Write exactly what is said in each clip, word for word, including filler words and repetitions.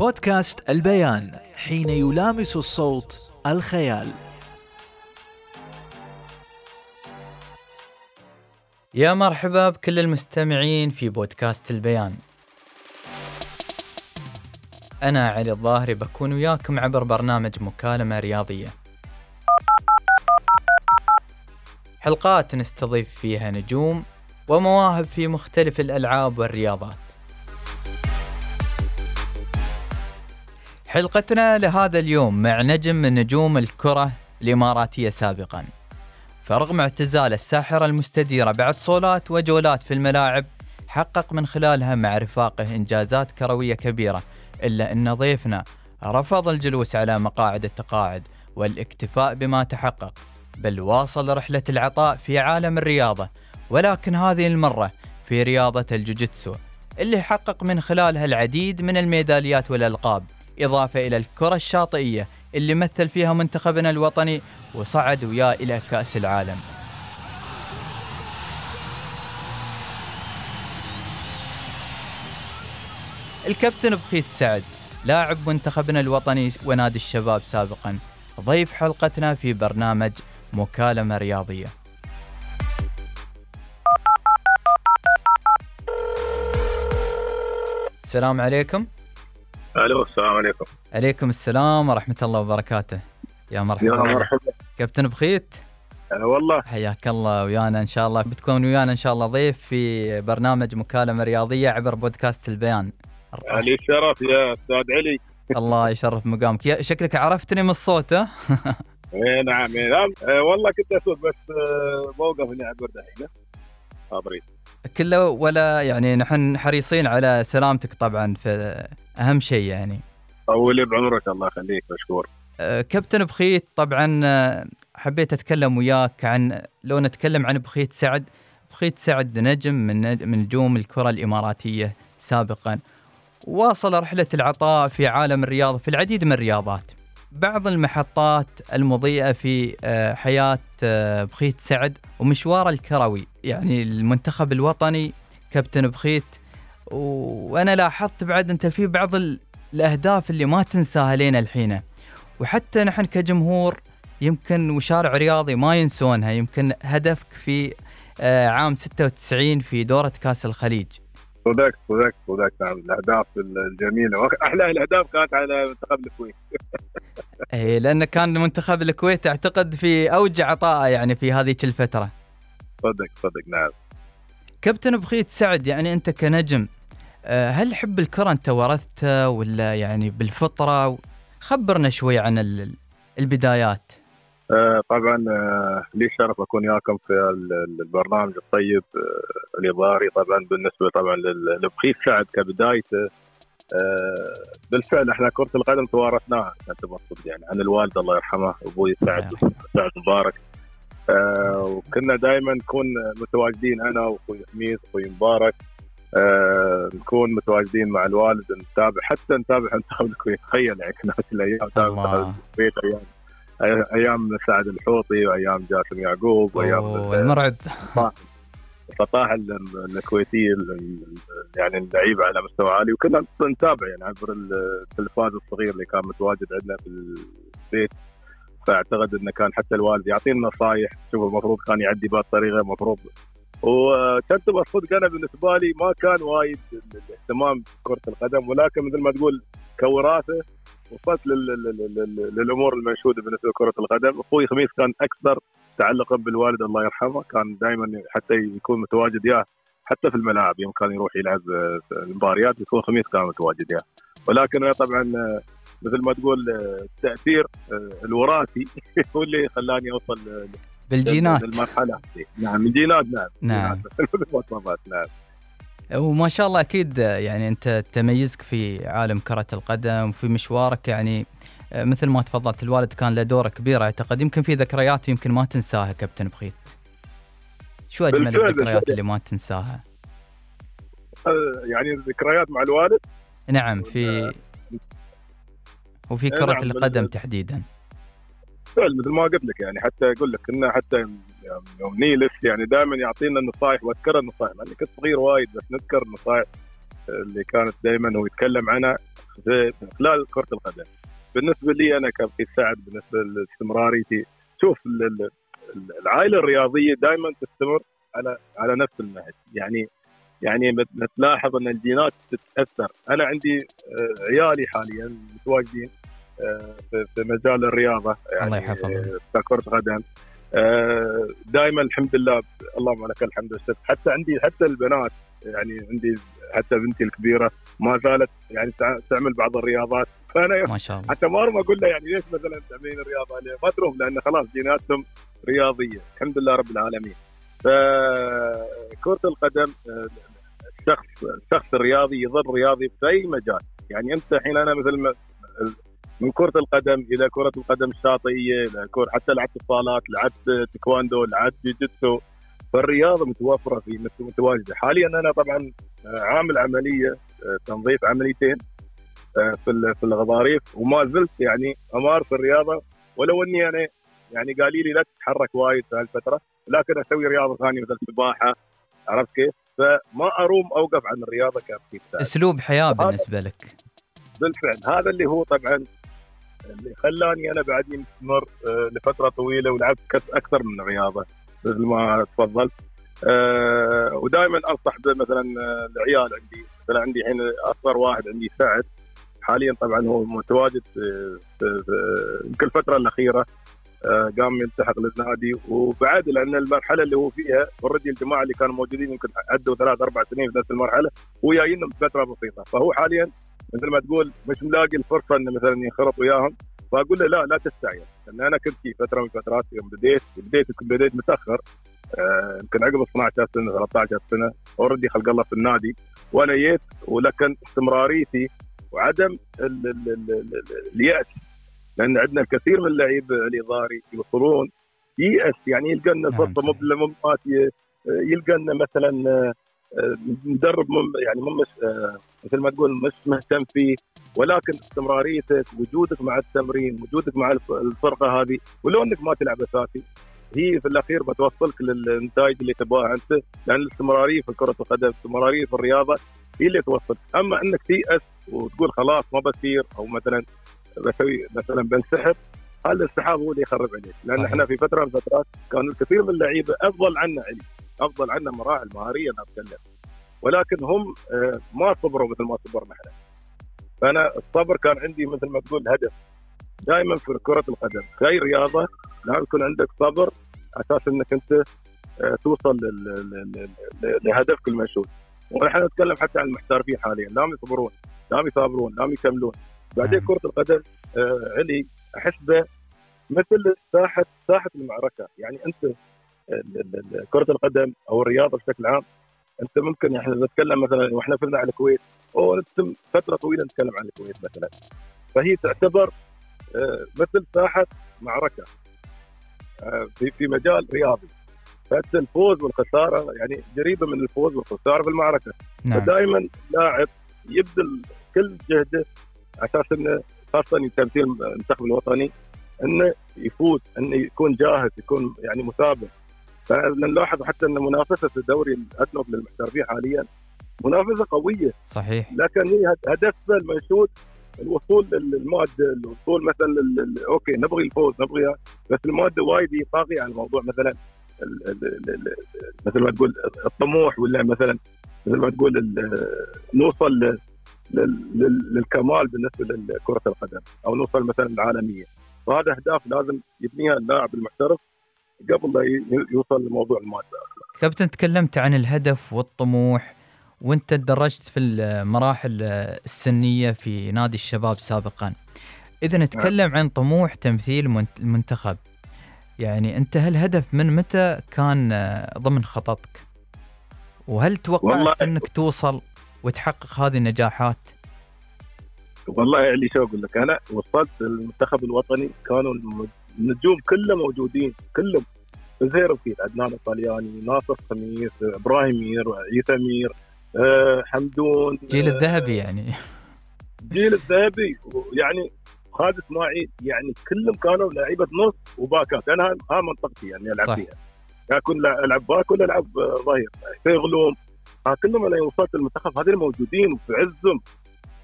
بودكاست البيان حين يلامس الصوت الخيال. يا مرحبا بكل المستمعين في بودكاست البيان. أنا علي الظاهر بكون وياكم عبر برنامج مكالمة رياضية، حلقات نستضيف فيها نجوم ومواهب في مختلف الألعاب والرياضات. حلقتنا لهذا اليوم مع نجم من نجوم الكرة الإماراتية سابقاً، فرغم اعتزال الساحرة المستديرة بعد صولات وجولات في الملاعب، حقق من خلالها مع رفاقه إنجازات كروية كبيرة، إلا أن ضيفنا رفض الجلوس على مقاعد التقاعد والاكتفاء بما تحقق، بل واصل رحلة العطاء في عالم الرياضة، ولكن هذه المرة في رياضة الجوجيتسو اللي حقق من خلالها العديد من الميداليات والألقاب، إضافة إلى الكرة الشاطئية اللي مثل فيها منتخبنا الوطني وصعد وياه إلى كأس العالم. الكابتن بخيت سعد، لاعب منتخبنا الوطني ونادي الشباب سابقاً، ضيف حلقتنا في برنامج مكالمة رياضية. السلام عليكم. ألو، السلام عليكم. عليكم السلام ورحمة الله وبركاته. يا مرحبا, يا مرحبا. كابتن بخيت، أه والله حياك الله ويانا. إن شاء الله بتكون ويانا إن شاء الله ضيف في برنامج مكالمة رياضية عبر بودكاست البيان. علي الشرف يا أستاذ علي. الله يشرف مقامك. شكلك عرفتني من الصوت. ها إيه نعم إيه نعم أه والله كنت أسوق بس موقف إني أقول دحين صابرين كله ولا يعني نحن حريصين على سلامتك طبعا، فأهم شيء يعني. طولي بعمرك الله يخليك مشكور. أه كابتن بخيت، طبعا حبيت أتكلم وياك عن لو نتكلم عن بخيت سعد. بخيت سعد نجم من من نجوم الكرة الإماراتية سابقا، واصل رحلة العطاء في عالم الرياضة في العديد من الرياضات. بعض المحطات المضيئة في حياة بخيت سعد ومشواره الكروي يعني المنتخب الوطني كابتن بخيت، وأنا لاحظت بعد أنت في بعض الأهداف اللي ما تنساها لنا الحين، وحتى نحن كجمهور يمكن وشارع رياضي ما ينسونها. يمكن هدفك في عام ستة وتسعين في دورة كأس الخليج. صدق صدق صدق نعم، الأهداف الجميلة وأحلى الأهداف كانت على منتخب الكويت. إيه لأن كان منتخب الكويت أعتقد في أوج عطاءه يعني في هذه الفترة. صدق صدق نعم. كابتن بخيت سعد، يعني أنت كنجم هل حب الكرة أنت ورثته ولا يعني بالفطرة؟ خبرنا شوي عن البدايات. آه طبعا آه لي شرف أكون وياكم في البرنامج الطيب آه الإضاري. طبعا بالنسبة طبعا لبخيت سعد كبدايته، آه بالفعل احنا كرة القدم توارثناها يعني عن الوالد الله يرحمه أبوي سعد سعد مبارك، آه وكنا دائما نكون متواجدين أنا وأخوي حميد وأخوي مبارك، آه نكون متواجدين مع الوالد نتابع حتى نتابع منتخب الكويت. تخيل يعني كنا في الأيام نتابع الكويت أيام أيام سعد الحوطي وأيام جاسم يعقوب وأيام المرعد فطاح الكويتي يعني اللعيبة على مستوى عالي، وكنا نتابع يعني عبر التلفاز الصغير اللي كان متواجد عندنا في البيت. فأعتقد إنه كان حتى الوالد يعطينا نصايح، شوف المفروض كان يعدي بهالطريقة المفروض. وكنت بصدق أنا بالنسبة لي ما كان وايد الاهتمام بكرة القدم، ولكن مثل ما تقول كوراثة وصلت للأمور المنشودة بالنسبة لكرة القدم. أخوي خميس كان أكثر تعلقا بالوالد الله يرحمه، كان دائما حتى يكون متواجد ياه حتى في الملاعب، يوم كان يروح يلعب المباريات يكون خميس كان متواجد ياه. ولكن طبعا مثل ما تقول التأثير الوراثي هو اللي خلاني أوصل بالجينات للمرحلة. نعم الجينات نعم نعم المواصفات نعم. وما شاء الله أكيد يعني أنت تميزك في عالم كرة القدم وفي مشوارك، يعني مثل ما تفضلت الوالد كان له دور كبير. أعتقد يمكن في ذكريات يمكن ما تنساها كابتن بخيت، شو أجمل الذكريات اللي ما تنساها؟ يعني الذكريات مع الوالد نعم في وفي كرة نعم القدم تحديدا. مثل ما قلت لك يعني حتى أقول لك إنه حتى يوم نيلس يعني دائما يعطينا النصائح، وأذكر النصائح لأني يعني كنت صغير وايد بس نذكر النصائح اللي كانت دائما هو يتكلم عنها. في خلال كرة القدم. بالنسبة لي أنا كبخيت سعد، بالنسبة لاستمراريتي، شوف العائلة الرياضية دائما تستمر على على نفس المنهج، يعني يعني نتلاحظ أن الجينات تتأثر. أنا عندي عيالي حاليا متواجدين في مجال الرياضة، يعني الله يحفظه في كرة القدم دائما الحمد لله، اللهم لك الحمد والشكر. حتى عندي حتى البنات، يعني عندي حتى بنتي الكبيرة ما زالت يعني تعمل بعض الرياضات، فأنا ما شاء الله. حتى ما أرمى أقول لها يعني ليش مثلا تعملين الرياضة، ليه ما تروم، لأن خلاص جيناتهم رياضية الحمد لله رب العالمين. فكرة القدم الشخص الشخص الرياضي يظل رياضي في أي مجال، يعني أنت الحين أنا مثل من كرة القدم إلى كرة القدم الشاطئية إلى كرة، حتى لعبت اتصالات، لعبت تيكواندو، لعبت جوجيتسو، فالرياضة متوفرة في متواجدة حاليا. أنا طبعا عامل عملية تنظيف عمليتين في في الغضاريف، وما زلت يعني أمارس الرياضة، ولو أني أنا يعني قالي لي لا تتحرك وايد في هالفترة، لكن أسوي رياضة ثانية مثل السباحة، عرفت كيف؟ فما أروم أوقف عن الرياضة كأبكي. أسلوب حياة بالنسبة لك؟ بالفعل، هذا اللي هو طبعا اللي خلاني أنا بعدني مستمر لفترة طويلة، ولعبت أكثر من الرياضة مثل ما تفضلت. أه ودائما أنصح مثلا العيال عندي، مثلا عندي حين أصغر واحد عندي سعد حاليا، طبعا هو متواجد في كل فترة الأخيرة أه قام يلتحق للنادي، وبعد لأن المرحلة اللي هو فيها وردي الجماعة اللي كانوا موجودين يمكن عدوا ثلاث أربع سنين في نفس المرحلة، وياينا بفترة بسيطة، فهو حاليا مثل ما تقول مش ملاقي الفرصة إن مثلا ينخرط وياهم، فأقول له لا لا تستعجل، لأن أنا كنت في فترة من فترات يوم بديت بديت بديت متأخر، يمكن عقب اثنا عشر سنة ثلاثة عشر سنة أوردي خلق الله في النادي، وأنا جيت، ولكن استمراريتي وعدم اليأس، لأن عندنا الكثير من اللعيبة الإداري يوصلون يأس، يعني يلقنا فرصة مبلمة يلقنا مثلا مدرب يعني مو مثل ما تقول مش مهتم فيه، ولكن استمراريتك وجودك مع التمرين، وجودك مع الفرقة هذه، ولو انك ما تلعب اساسي، هي في الاخير بتوصلك للنتائج اللي تبغاها انت، لان الاستمرارية في كرة القدم، الاستمرارية في الرياضة هي اللي توصلك. اما انك تيأس وتقول خلاص ما بصير، او مثلا بسوي مثلا بنسحب، هذا السحاب هو اللي يخرب عليك، لان احنا في فترة من فترات كانوا الكثير من اللعيبة افضل عنا علي افضل عنا مراحل مهارية انا اتكلم، ولكن هم ما صبروا مثل ما صبرنا احنا. فانا الصبر كان عندي مثل ما تقول هدف دائما في كرة القدم، في اي رياضة لازم يكون عندك صبر اساس انك انت توصل لهدفك المنشود. ونحن نتكلم حتى عن المحترفين حاليا، لازم يصبرون، لازم يصابرون، لازم يكملون. بعدين كرة القدم علي احسبه مثل ساحة ساحة المعركة، يعني انت كرة القدم او الرياضة بشكل عام، انت ممكن احنا نتكلم مثلا واحنا فينا على الكويت، او نتم فتره طويله نتكلم عن الكويت مثلا، فهي تعتبر مثل ساحه معركه في في مجال رياضي، حتى الفوز والخساره يعني قريبه من الفوز والخساره في المعركه. نعم. فدائما لاعب يبذل كل جهده اساسا انه خاصه لتمثيل المنتخب الوطني، انه يفوز، انه يكون جاهز، يكون يعني مثابر. فنلاحظ حتى أن منافسة الدوري الأدنى للمحترفين حاليا منافسة قوية، صحيح، لكن هي هدفها المنشود الوصول للمادة، الوصول مثلا أوكي نبغي الفوز نبغيها، بس المادة وايد طاغية على الموضوع، مثلا ال ال ال ال مثل ما تقول الطموح، ولا مثلا مثل ما تقول نوصل للكمال بالنسبة لكرة القدم، أو نوصل مثلا العالمية. فهذا أهداف لازم يبنيها اللاعب المحترف قبل لا يوصل لموضوع المادة. كابتن، تكلمت عن الهدف والطموح، وانت تدرجت في المراحل السنية في نادي الشباب سابقا، إذا نتكلم عن طموح تمثيل المنتخب، يعني انت هالهدف من متى كان ضمن خططك، وهل توقعت انك توصل وتحقق هذه النجاحات؟ والله يعني شو أقول لك، أنا وصلت المنتخب الوطني كانوا النجوم كله موجودين، كلهم زهير وكيد، عدنان الطلياني، ناصر خميس، إبراهيم مير، عيسى مير، أه حمدون، جيل الذهبي، يعني جيل الذهبي، يعني خالد إسماعيل، يعني كلهم كانوا لعيبة نص وباكات. أنا ها منطقتي يعني ألعب فيها، يعني كنت ألعب باك ولا ألعب ظهير، في غلوم، كلهم أنا وصلت المنتخب هذول موجودين في عزهم.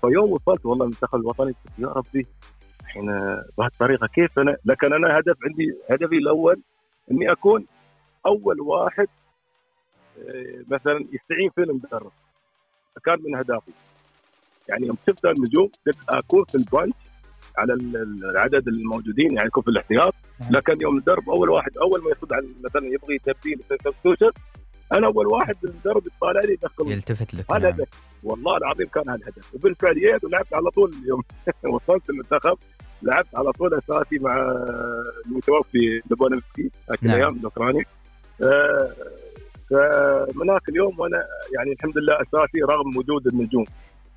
فيوم وصلت والله المنتخب الوطني يا ربي حين بهالطريقه كيف انا، لكن انا هدف عندي، هدفي الاول اني اكون اول واحد مثلا يستعين في المدرب، كان من اهدافي يعني يوم شفت النجوم اكون في البنش على العدد الموجودين يعني يكون في الاحتياط، لكن يوم المدرب اول واحد اول ما يصد على مثلا يبغي تبديل سبستيوشن انا اول واحد المدرب يطالع لي يدخل يلتفت لك. هذا هدف والله العظيم كان هالهدف، وبالفعل جيت ولعبت على طول اليوم وصلت المنتخب لعبت على طول اساسي مع المتوفي لبونفسكي هذيك الايام الاوكراني، فمن هاك اليوم وانا يعني الحمد لله اساسي رغم وجود النجوم.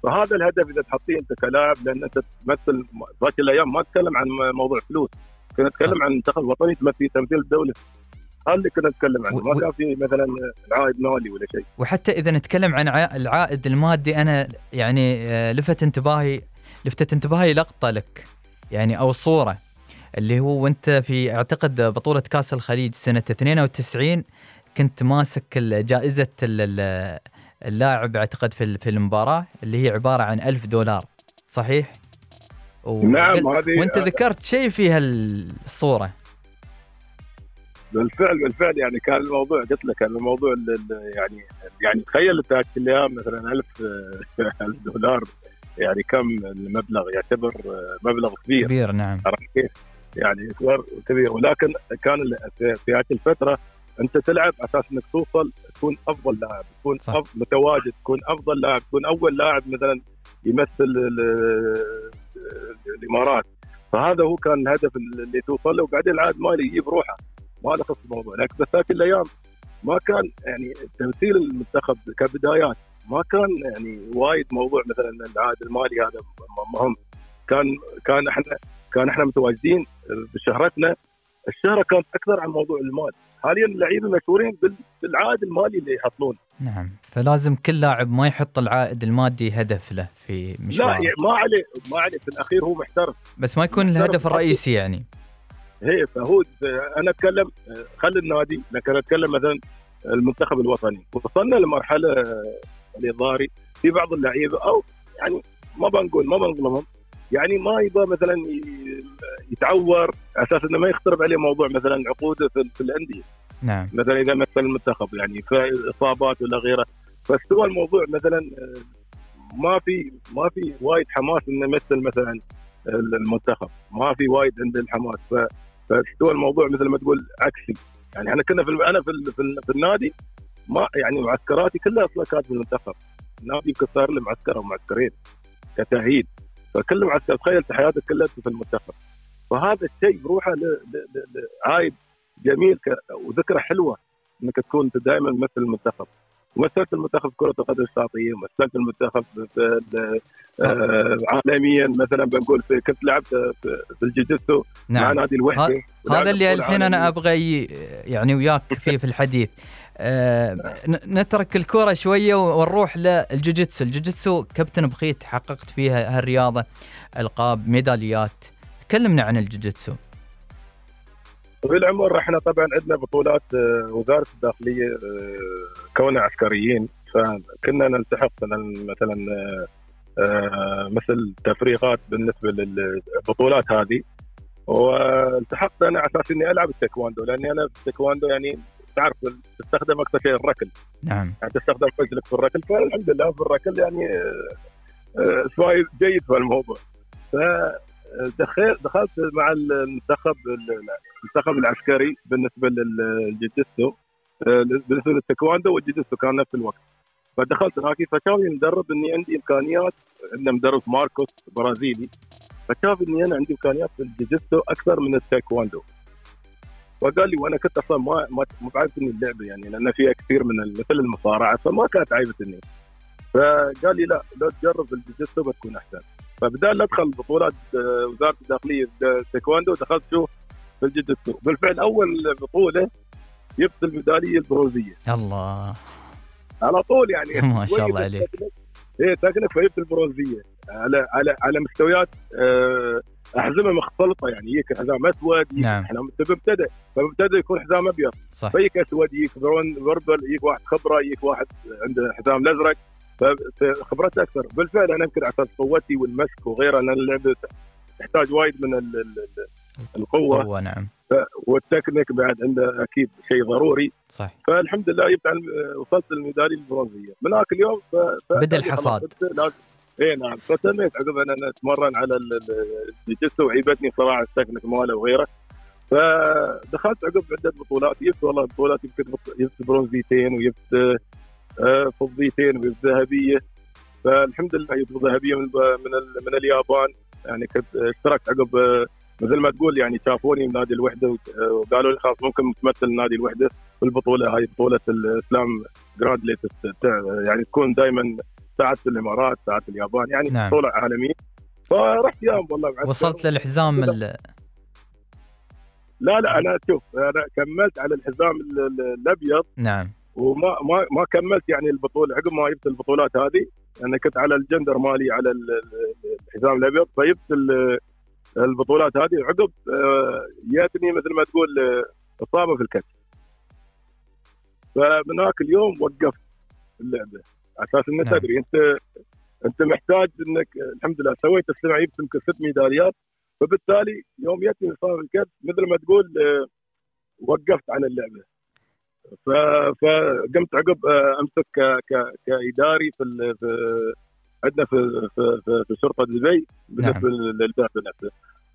فهذا الهدف اذا تحطيه انت كلاعب، لان انت تمثل ذاك الايام ما تتكلم عن موضوع فلوس، كنا نتكلم عن المنتخب الوطني تمثيل تمثيل الدوله، هذا اللي كنا نتكلم عنه، ما كان في مثلا عائد مالي ولا شيء. وحتى اذا نتكلم عن العائد المادي انا يعني لفت انتباهي لفتت انتباهي لقطه لك يعني او صوره اللي هو وانت في اعتقد بطوله كاس الخليج سنه اثنين وتسعين كنت ماسك جائزه اللاعب اعتقد في في المباراه اللي هي عباره عن ألف دولار صحيح؟ نعم. وانت ذكرت شيء في هالصوره. بالفعل بالفعل يعني كان الموضوع قلت لك كان الموضوع يعني يعني تخيل انت هذيك الايام مثلا ألف دولار يعني كم المبلغ، يعتبر مبلغ كبير كبير. نعم يعني كبير، ولكن كان في هذه الفتره انت تلعب اساس انك توصل تكون افضل لاعب، تكون أفضل متواجد، تكون افضل لاعب، تكون اول لاعب مثلا يمثل الامارات، فهذا هو كان الهدف اللي توصله. وبعدين العائد مالي يجيب روحه ما له خص الموضوع، لكن بس هذه الايام ما كان يعني تمثيل المنتخب كبدايات ما كان يعني وايد موضوع مثلا العائد المالي هذا مهم، كان كان احنا كان احنا متواجدين بشهرتنا، الشهرة كانت اكثر عن موضوع المال. حاليا اللعيبه مشهورين بالعائد المالي اللي يحطونه. نعم، فلازم كل لاعب ما يحط العائد المادي هدف له في مشواره. لا ما عليه ما عليه في الاخير هو محترف، بس ما يكون الهدف الرئيسي يعني. هي فهو انا اتكلم خلي النادي، لكن اتكلم مثلا المنتخب الوطني وصلنا لمرحله الاداري في بعض اللعيبه او يعني ما بنقول ما بنظلمهم يعني ما يبغى مثلا يتعور اساس انه ما يخترب عليه موضوع مثلا عقوده في الانديه. نعم. مثلا اذا مثل المنتخب يعني فاصابات ولا غيره، فاستوى الموضوع مثلا ما في ما في وايد حماس انه يمثل مثلا المنتخب، ما في وايد عند الحماس، فاستوى الموضوع مثل ما تقول عكسي. يعني احنا كنا في انا في, في, في النادي ما يعني معسكراتي كلها اصلا كانت في المنتخب، النادي كثر له معسكر ومعسكرين كتاهيل، فكل معسكر تخيل حياتك كلها في المنتخب، فهذا الشيء بروحه عايد جميل وذكرى حلوه انك تكون انت دائما مثل المنتخب. ومثلت المنتخب كرة القدم الشاطئية، ومثلت المنتخب عالميا مثلا بنقول في كنت لعبت في الجوجيتسو. نعم. مع نادي الوحدة. هذا اللي الحين انا ابغى يعني وياك فيه في الحديث. آه نترك الكرة شوية ونروح للجوجيتسو. الجوجيتسو كابتن بخيت حققت فيها هالرياضة ألقاب ميداليات، تكلمنا عن الجوجيتسو. بالعمر احنا طبعا عندنا بطولات وزارة الداخلية كوننا عسكريين، فكنا نلتحق مثلا مثل تفريغات بالنسبة للبطولات هذه، والتحقت انا على اساس اني العب التايكواندو، لاني انا في التايكواندو يعني تعرف تستخدم اكثر شيء الركل. نعم. يعني تستخدم رجلك في الركل، فالحمد لله في الركل يعني شوي جيد في الموضوع. فدخلت دخلت مع المنتخب المنتخب العسكري بالنسبه للجيتسو، بالنسبه للتايكواندو والجيتسو كان نفس الوقت، فدخلت هاكي، فكان المدرب اني عندي امكانيات، عندنا مدرب ماركوس برازيلي، فشاف اني انا عندي امكانيات في الجيتسو اكثر من التايكواندو، وقال لي وانا كنت اصلا ما ما عايبتني اللعبه يعني لان فيها كثير من مثل المصارعه فما كانت عايبتني، فقال لي لا لو تجرب الجيتسو بتكون احسن. فبدال ادخل بطولات وزاره الداخليه التايكواندو دخلت شو في الجوجيتسو، بالفعل اول بطوله جبت الميداليه البرونزيه. الله على طول يعني ما شاء الله عليك. ايه تاكلك فجبت البرونزيه على على على مستويات احزمه مختلطه، يعني هيك حزام اسود. نعم. احنا مبتدئ فمبتدئ يكون حزام ابيض، فيك اسود، يك برون بربل، يك واحد خضراء، يك واحد عنده حزام ازرق، فخبرت اكثر. بالفعل انا يمكن عشان قوتي والمسك وغيره، انا اللعبه تحتاج وايد من ال ال القوه القوه نعم، والتكنيك بعد عنده اكيد شيء ضروري صح. فالحمد لله يبقى وصلت للميداليه البرونزيه من هاك اليوم. بدا الحصاد اي نعم، فتميت عقب ان انا اتمرن على الجسم وعيبتني صراحه التكنيك ماله وغيره، فدخلت عقب عده بطولات. جبت والله بطولات، جبت برونزيتين وجبت فضيتين وجبت ذهبيه، فالحمد لله جبت ذهبيه من من اليابان. يعني كنت اشتركت عقب مثل ما تقول، يعني شافوني من نادي الوحده وقالوا لي خلاص ممكن تمثل نادي الوحده بالبطوله هاي، بطوله الاسلام جراند ليتست، يعني تكون دائما ساعات الامارات ساعات اليابان، يعني نعم. بطوله عالميه. فرحت يوم والله وصلت للحزام ال... لا لا انا شوف انا كملت على الحزام الابيض نعم، وما ما ما كملت يعني البطوله. عقب ما جبت البطولات هذه انا كنت على الجندر مالي على الحزام الابيض، فجبت البطولات هذه. عقب جاتني مثل ما تقول اصابه في الكتف، فمن هاك اليوم وقفت اللعبه اساس انك نعم. تدري انت انت محتاج انك الحمد لله سويت السنه جبت يمكن ست ميداليات، فبالتالي يوم جاتني اصابه في الكتف مثل ما تقول وقفت عن اللعبه. ف فقمت عقب امسك ك... ك... كاداري في ال... في عندنا في في في شرطه دبي بالنسبه نعم. للبعثه نفسها.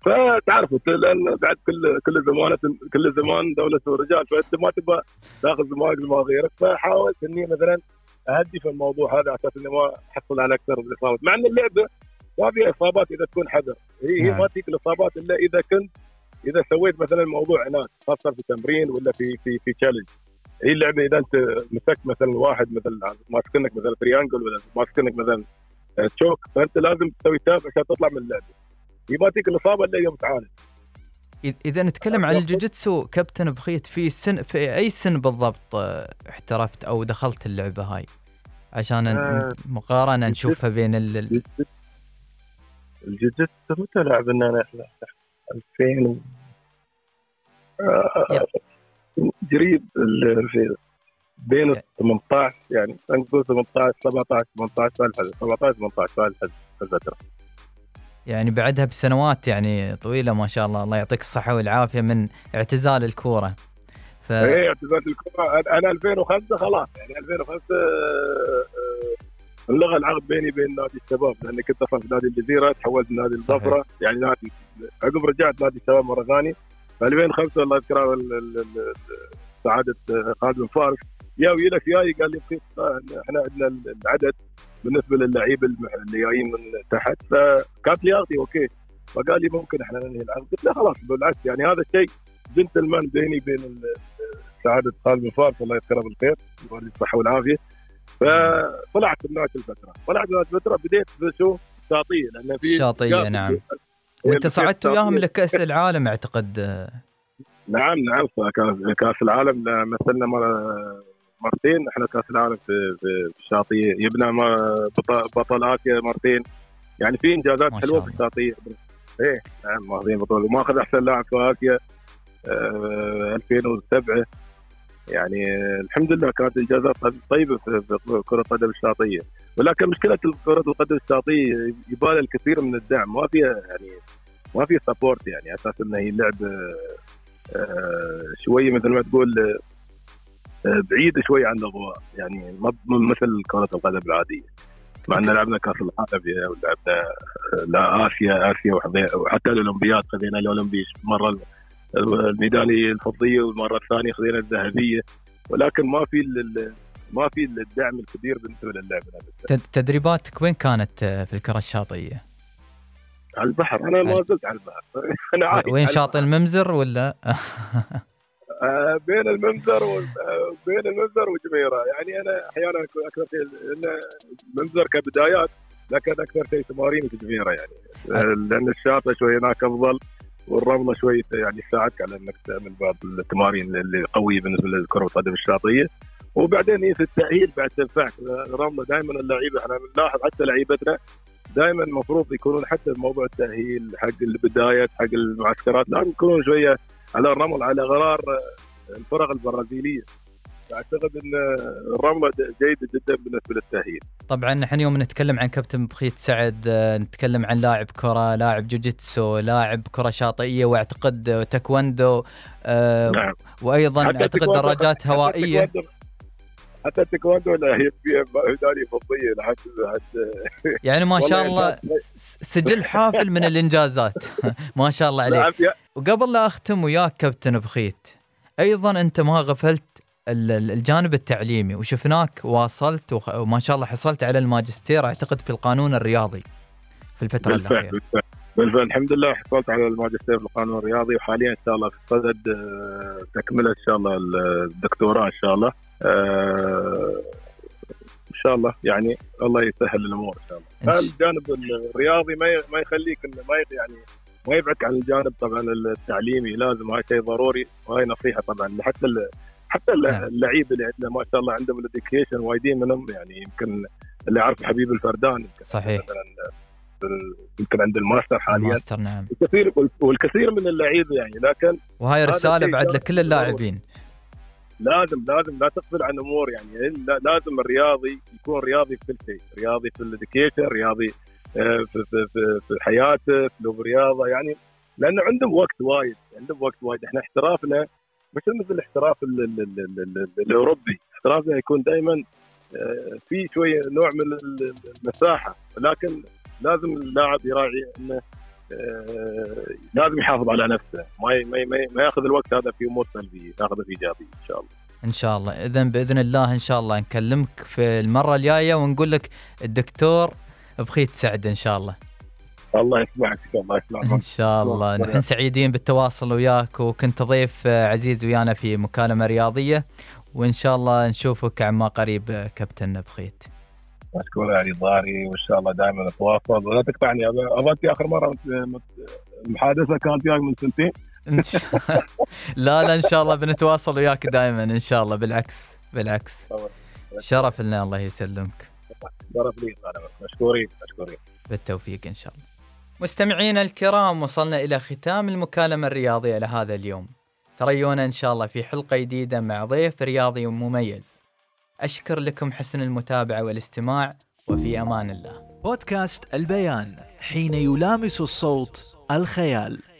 فتعرفت لان بعد كل كل زمانه كل زمان دوله الرجال، فانت ما تبغى تاخذ زمانك مع غيرك. فحاولت اني مثلا اهدي في الموضوع هذا على اساس اني ما احصل على اكثر من الاصابات، مع ان اللعبه ما فيها اصابات اذا تكون حذر. هي نعم. هي ما تجيك الاصابات الا اذا كنت اذا سويت مثلا موضوع عناد خاصه في تمرين ولا في في في تشالنج. هي اللعبه اذا انت مسكت مثلا واحد مثلا ماسكنك مثلا تريانجل ولا ماسكنك مثلا تشوك، فانت لازم تسوي تاف عشان تطلع من اللعبه. يبغى تيك الاصابه اللي يوم تعالج. اذا نتكلم عن الجوجيتسو كابتن بخيت، في سن في اي سن بالضبط احترفت او دخلت اللعبه هاي عشان آه مقارنه نشوفها بين ال الجوجيتسو متى لعبنا انا احنا ألفين قريب في بين ثمانية عشر، يعني نقول ثمانية عشر سبعة عشر ثمانية عشر سبعة عشر ثمانية عشر الفترة، يعني بعدها بسنوات يعني طويلة ما شاء الله. الله يعطيك الصحة والعافية من اعتزال الكورة. ف... ايه اعتزال الكورة انا ألفين وخمسة خلاص، يعني ألفين وخمسة اللغة العقد بيني بين نادي الشباب، لأن كنت أصلا في نادي الجزيرة تحولت نادي الظفرة، يعني نادي عقب رجعت نادي الشباب مرة ثانية ألفين وخمسة. الله يذكره سعادة خالد بن فارس ياوي لك ياي قال لي احنا عندنا العدد بالنسبه للاعيبه اللي جايين من تحت، فكانت لياقتي اوكي، فقال لي ممكن احنا ننهي العقد. قلت له خلاص بالعكس، يعني هذا الشيء جنتلمان بيني بين سعاده خالد بن فارس الله يذكره بالخير ويعطيه الصحه والعافيه. فطلعت بنات الفتره طلعت بنات الفتره بديت بشو شاطيه، لان في شاطيه نعم، وانت صعدت وياهم لكاس العالم اعتقد. نعم نعم كاس العالم مثلنا مرتين، احنا كاس العالم في في الشاطئ جبنا بطولات مرتين، يعني في انجازات حلوه في الشاطئ. ايه نعم ماخذين بطوله وماخذ احسن لاعب في آسيا اه ألفين وسبعة، يعني الحمد لله كانت انجازات طيبه في كره القدم الشاطئيه. ولكن مشكله كره القدم الشاطئيه يبالي الكثير من الدعم، ما فيها يعني ما فيها سبورت، يعني اساس انه هي لعبه آه شوية مثل ما تقول آه بعيد شوية عن الأضواء، يعني ما مثل كرة القدم العادية. مع أن لعبنا كأس العالم ولعبنا لا آسيا آسيا وحتى الأولمبياد، خذينا الأولمبيش مرة الميدالية الفضية والمرة الثانية خذينا الذهبية، ولكن ما في ما في الدعم الكبير بالنسبة للعبة. تدريباتك وين كانت في الكرة الشاطئية؟ على البحر، انا ما زلت على البحر. انا وين شاطئ المنزر ولا بين المنزر وبين المنزر وجميرة، يعني انا احيانا اكثر شيء المنزر كبدايات، لكن اكثر شيء تمارين في جميرة، يعني لان الشاطئ شوي هناك افضل والرمله شوي يعني تساعدك على انك تعمل بعض التمارين اللي قويه بالنسبه للكره القدم الشاطئيه. وبعدين هي في التاهيل بعد تنفعك الرمله دائما. اللعيبه احنا نلاحظ حتى لعيبتنا دائما المفروض يكونون حتى موضوع التأهيل حق البدايات حق المعسكرات لازم يكونون شوية على الرمل على غرار الفرق البرازيلية. اعتقد ان الرمله جيده جدا بالنسبه للتاهيل. طبعا احنا يوم نتكلم عن كابتن بخيت سعد نتكلم عن لاعب كره، لاعب جوجيتسو، لاعب كره شاطئيه، واعتقد تايكوندو آه نعم. وايضا اعتقد دراجات هوائيه. حتى التايكوندو, حتى التايكوندو لا هي هدايه فضيه لحد يعني ما شاء الله سجل حافل من الانجازات ما شاء الله عليك. وقبل لا اختم وياك كابتن بخيت، ايضا انت ما غفلت الجانب التعليمي وشفناك واصلت وما شاء الله حصلت على الماجستير اعتقد في القانون الرياضي في الفتره الاخيره. بالفعل الحمد لله حصلت على الماجستير في القانون الرياضي، وحاليا ان شاء الله في صدد تكمله ان شاء الله الدكتوراه ان شاء الله ان شاء الله يعني الله يسهل الامور ان شاء الله. الجانب الرياضي ما يخليك ما يعني ما يبعدك عن الجانب طبعا التعليمي، لازم هاي شيء ضروري، وهي نصيحه طبعا حتى حتى اللعيبه اللي عندنا ما شاء الله عندهم الاديوكيشن وايدين منهم، يعني يمكن اللي عارف حبيب الفرداني صحيح يمكن عند الماستر حاليا الماستر نعم. الكثير والكثير من اللعيبه يعني، لكن وهي رساله بعد لكل اللاعبين لازم لازم لا تغفل عن امور، يعني لازم الرياضي يكون رياضي في كل شيء، رياضي في الاديوكيشن، رياضي في في في حياته، في الرياضه يعني، لانه عندهم وقت وايد عندهم وقت وايد. احنا احترافنا مش مثل الاحتراف الأوروبي، احترافنا يكون دائما في شوية نوع من المساحة، لكن لازم اللاعب يراعي أنه لازم يحافظ على نفسه، ما ما ما يأخذ الوقت هذا في أمور سلبية، يأخذه في إيجابية إن شاء الله. إن شاء الله إذن بإذن الله إن شاء الله نكلمك في المرة الجاية ونقول لك الدكتور بخيت سعد إن شاء الله. الله يسمعك الله يسمعك إن شاء الله. نحن سعيدين بالتواصل وياك، وكنت ضيف عزيز ويانا في مكالمة رياضية، وإن شاء الله نشوفك عما قريب كابتن بخيت. أشكر علي الظاهري، وإن شاء الله دائما نتواصل ولا تقطعني. أبغى آخر مرة محادثة كانت وياك من سنتين لا لا إن شاء الله بنتواصل وياك دائما إن شاء الله، بالعكس بالعكس شرف لنا. الله يسلمك، شرف لي. مشكورين مشكورين، بالتوفيق إن شاء الله. مستمعينا الكرام، وصلنا إلى ختام المكالمة الرياضية لهذا اليوم. تريونا إن شاء الله في حلقة جديدة مع ضيف رياضي مميز. أشكر لكم حسن المتابعة والاستماع، وفي أمان الله. بودكاست البيان، حين يلامس الصوت الخيال.